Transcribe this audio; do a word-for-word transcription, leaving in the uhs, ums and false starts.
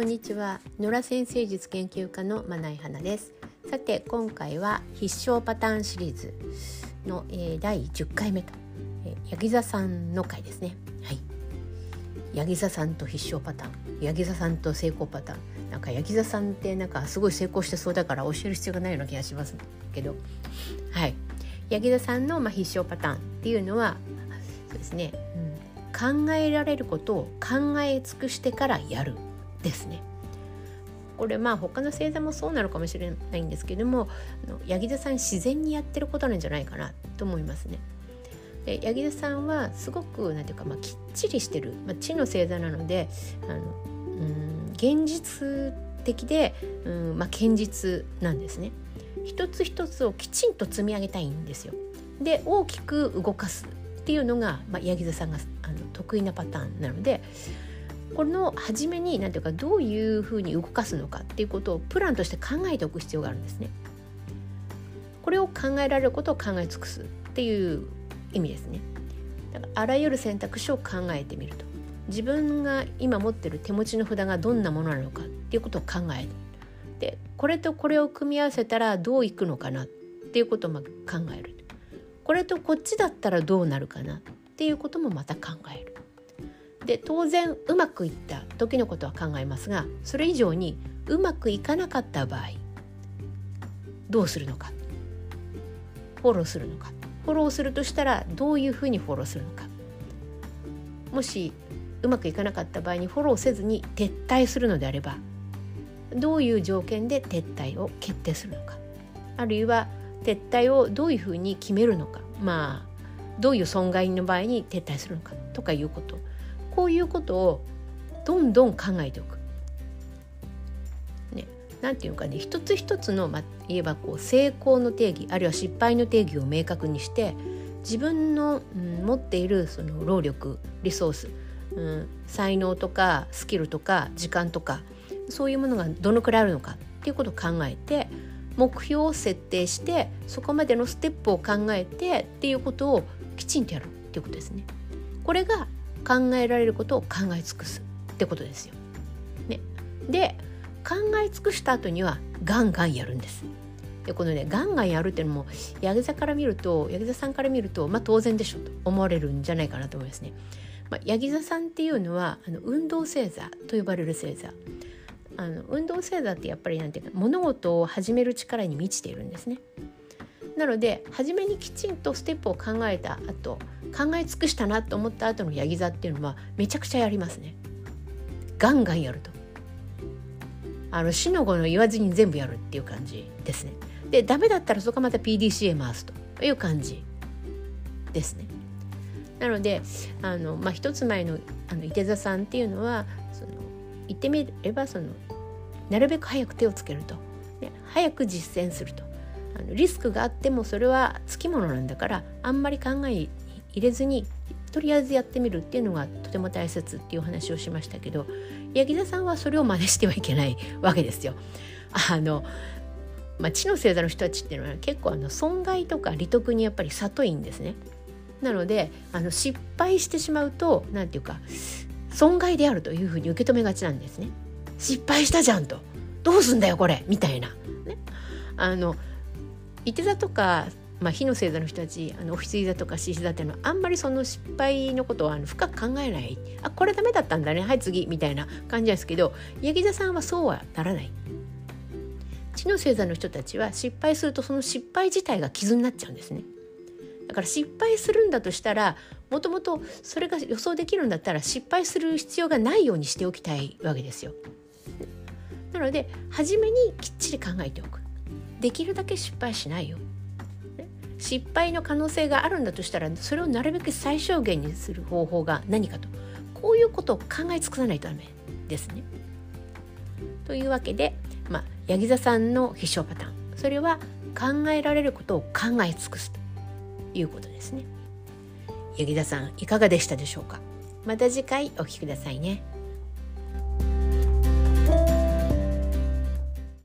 こんにちは、野良先生術研究家のまないはなです。さて今回は必勝パターンシリーズの、えー、だいじゅっかいめと、えー、ヤギ座さんの回ですね。はい、ヤギ座さんと必勝パターン、ヤギ座さんと成功パターン、なんかヤギ座さんってなんかすごい成功してそうだから教える必要がないような気がしますけど、はい、ヤギ座さんのまあ必勝パターンっていうのはそうですね、うん、考えられることを考え尽くしてからやるですね。これまあ他の星座もそうなのかもしれないんですけども、ヤギ座さん自然にやってることなんじゃないかなと思いますね。でヤギ座さんはすごくなんていうか、まあ、きっちりしてる、まあ、地の星座なのであのうん現実的でうん、まあ、堅実なんですね。一つ一つをきちんと積み上げたいんですよ。で大きく動かすっていうのが、まあ、ヤギ座さんがあの得意なパターンなので、この初めになんていうかどういうふうに動かすのかっていうことをプランとして考えておく必要があるんですね。これを考えられることを考え尽くすっていう意味ですね。だからあらゆる選択肢を考えてみると、自分が今持ってる手持ちの札がどんなものなのかっていうことを考えて、これとこれを組み合わせたらどういくのかなっていうことをまあ考える、これとこっちだったらどうなるかなっていうこともまた考える。で当然うまくいった時のことは考えますが、それ以上にうまくいかなかった場合どうするのか、フォローするのか、フォローするとしたらどういうふうにフォローするのか、もしうまくいかなかった場合にフォローせずに撤退するのであればどういう条件で撤退を決定するのか、あるいは撤退をどういうふうに決めるのか、まあどういう損害の場合に撤退するのかとかいうこと、こういうことをどんどん考えておく、ね、なんていうかね、一つ一つの、まあ、言えばこう成功の定義あるいは失敗の定義を明確にして、自分の、うん、持っているその労力リソース、うん、才能とかスキルとか時間とかそういうものがどのくらいあるのかっていうことを考えて、目標を設定してそこまでのステップを考えてっていうことをきちんとやるっていうことですね。これが考えられることを考え尽くすってことですよ、ね、で考え尽くした後にはガンガンやるんです。でこのねガンガンやるっていうのもヤギ座から見るとヤギ座さんから見ると、まあ、当然でしょと思われるんじゃないかなと思いますね。まあ、ヤギ座さんっていうのはあの運動星座と呼ばれる星座、あの運動星座ってやっぱりなんていうか物事を始める力に満ちているんですね。なので初めにきちんとステップを考えた後、考え尽くしたなと思った後のヤギ座っていうのはめちゃくちゃやりますね。ガンガンやると、あの死の子の言わずに全部やるっていう感じですね。でダメだったらそこはまた ピーディーシー へ回すという感じですね。なのであの、まあ、一つ前のいて座さんっていうのはその言ってみればそのなるべく早く手をつけると、ね、早く実践すると、あのリスクがあってもそれはつきものなんだからあんまり考え入れずにとりあえずやってみるっていうのがとても大切っていう話をしましたけど、ヤギ座さんはそれを真似してはいけないわけですよ。あの、まあ、地の星座の人たちっていうのは結構あの損害とか利得にやっぱり聡いんですね。なのであの失敗してしまうとなんていうか損害であるというふうに受け止めがちなんですね。失敗したじゃんと、どうすんだよこれみたいな、ね、あのいて座とかまあ、火の星座の人たち、あのオフィス座とか獅子座っていうのはあんまりその失敗のことをあの深く考えない、あこれダメだったんだね、はい次みたいな感じなんですけど、ヤギ座さんはそうはならない。地の星座の人たちは失敗するとその失敗自体が傷になっちゃうんですね。だから失敗するんだとしたら、もともとそれが予想できるんだったら失敗する必要がないようにしておきたいわけですよ。なので初めにきっちり考えておく、できるだけ失敗しないよ、失敗の可能性があるんだとしたらそれをなるべく最小限にする方法が何かと、こういうことを考え尽くさないとダメですね。というわけで、まあ、ヤギ座さんの必勝パターン、それは考えられることを考え尽くすということですね。ヤギ座さんいかがでしたでしょうか。また次回お聞きくださいね。